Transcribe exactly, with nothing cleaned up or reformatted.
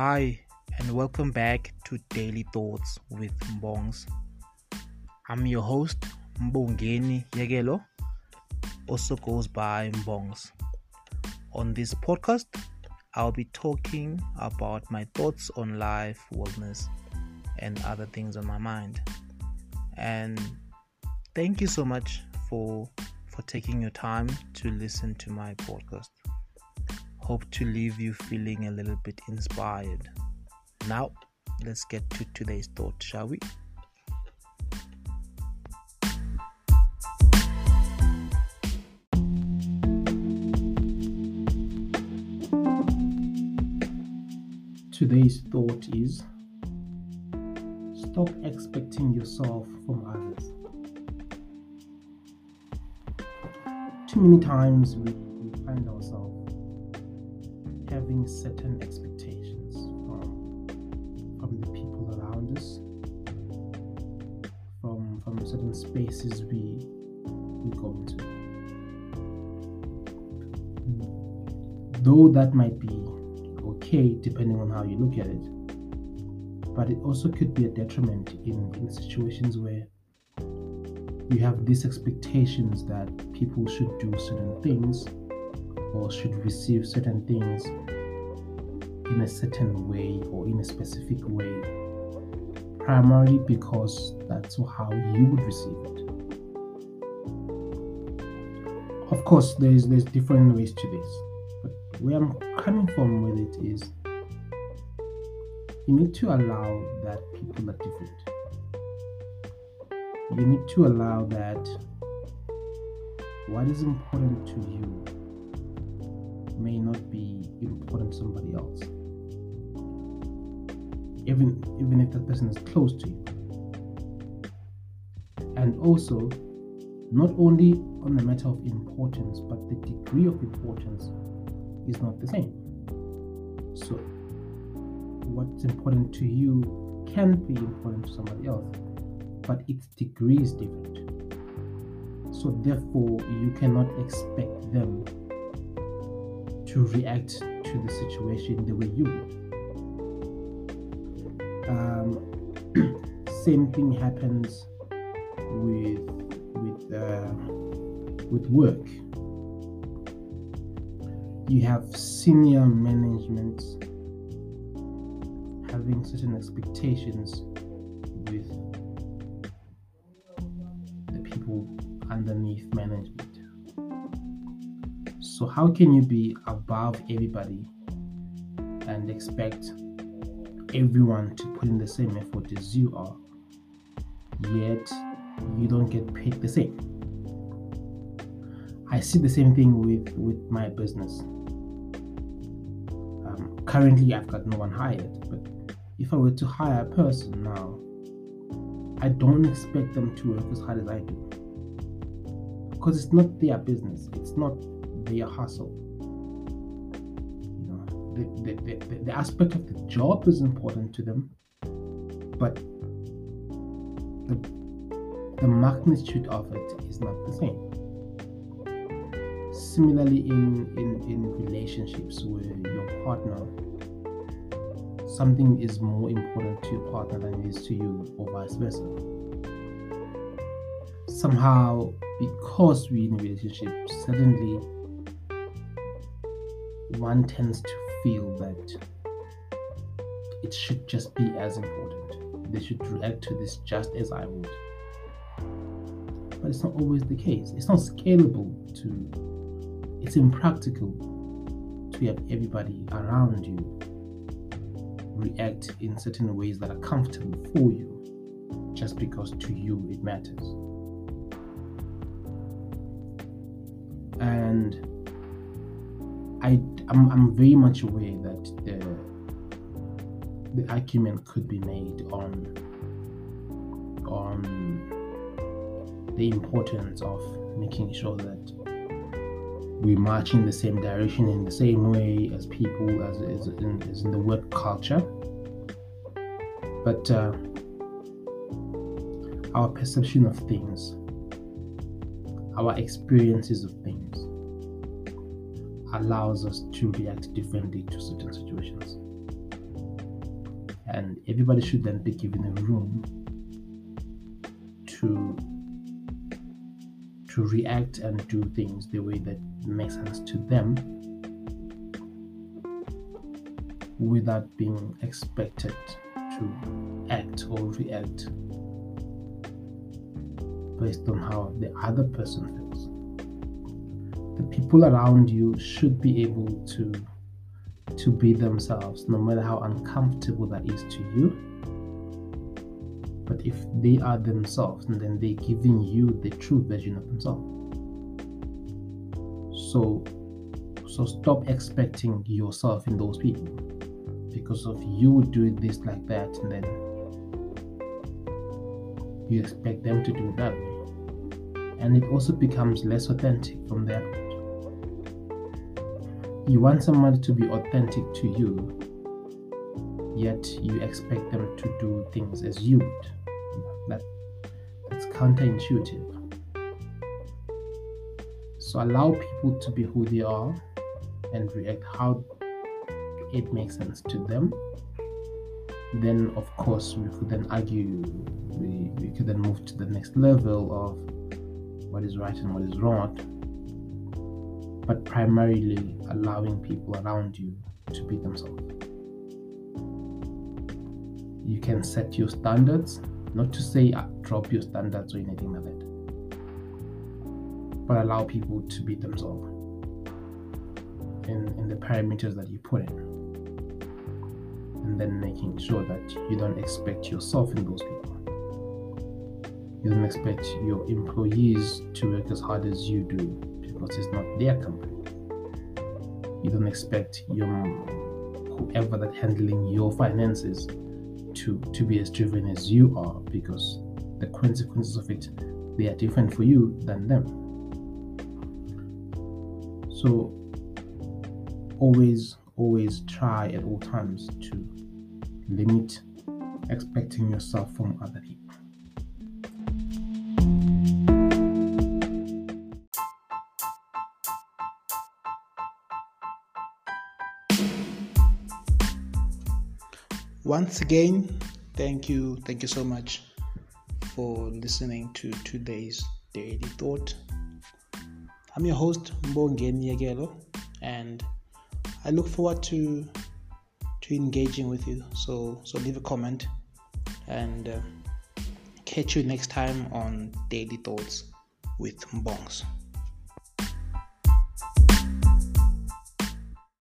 Hi, and welcome back to Daily Thoughts with Mbongs. I'm your host, Mbongeni Yagelo, also goes by Mbongs. On this podcast, I'll be talking about my thoughts on life, wellness, and other things on my mind. And thank you so much for, for taking your time to listen to my podcast. Hope to leave you feeling a little bit inspired. Now, let's get to today's thought, shall we? Today's thought is: stop expecting yourself from others. Too many times we, we find ourselves having certain expectations from, from the people around us, from from certain spaces we we go into. Though that might be okay depending on how you look at it, but it also could be a detriment in, in situations where you have these expectations that people should do certain things or should receive certain things in a certain way or in a specific way, primarily because that's how you would receive it. Of course, there's there's different ways to this, but where I'm coming from with it is you need to allow that people are different. You need to allow that what is important to you may not be important to somebody else, even even if that person is close to you. And also, not only on the matter of importance, but the degree of importance is not the same. So what's important to you can be important to somebody else, but its degree is different. So therefore, you cannot expect them to react to the situation the way you would. Um, same thing happens with with uh, with work. You have senior management having certain expectations with the people underneath management. So how can you be above everybody and expect everyone to put in the same effort as you are, yet you don't get paid the same? I see the same thing with, with my business. Um, currently, I've got no one hired, but if I were to hire a person now, I don't expect them to work as hard as I do, because it's not their business. It's not their hustle. You know, the, the, the, the aspect of the job is important to them, but the, the magnitude of it is not the same. Similarly, in, in, in relationships with your partner, something is more important to your partner than it is to you, or vice versa. Somehow, because we're in a relationship, suddenly one tends to feel that it should just be as important. They should react to this just as I would. But it's not always the case. It's not scalable to, it's impractical to have everybody around you react in certain ways that are comfortable for you, just because to you it matters. And I, I'm, I'm very much aware that the, the argument could be made on, on the importance of making sure that we march in the same direction, in the same way as people, as, as, in, as in the work culture. But uh, our perception of things, our experiences of things, allows us to react differently to certain situations. and everybody should then be given a room to to react and do things the way that makes sense to them, without being expected to act or react based on how the other person feels. The people around you should be able to to be themselves, no matter how uncomfortable that is to you. But if they are themselves, and then they're giving you the true version of themselves. So, so stop expecting yourself in those people, because if you do this like that, and then you expect them to do that way, and it also becomes less authentic from there. You want somebody to be authentic to you, yet you expect them to do things as you would. That, that's counterintuitive. So allow people to be who they are and react how it makes sense to them. Then, of course, we could then argue, we, we could then move to the next level of what is right and what is wrong. But primarily allowing people around you to be themselves. You can set your standards, not to say uh, drop your standards or anything like that, but allow people to be themselves in, in the parameters that you put in. And then making sure that you don't expect yourself in those people. You don't expect your employees to work as hard as you do, because it's not their company. You don't expect your whoever that handling your finances to to be as driven as you are, because the consequences of it, they are different for you than them. So always always try at all times to limit expecting yourself from other people. Once again, thank you, thank you so much for listening to today's Daily Thought. I'm your host, Mbongeni Yagelo, and I look forward to to engaging with you. So, so leave a comment, and uh, catch you next time on Daily Thoughts with Mbongs.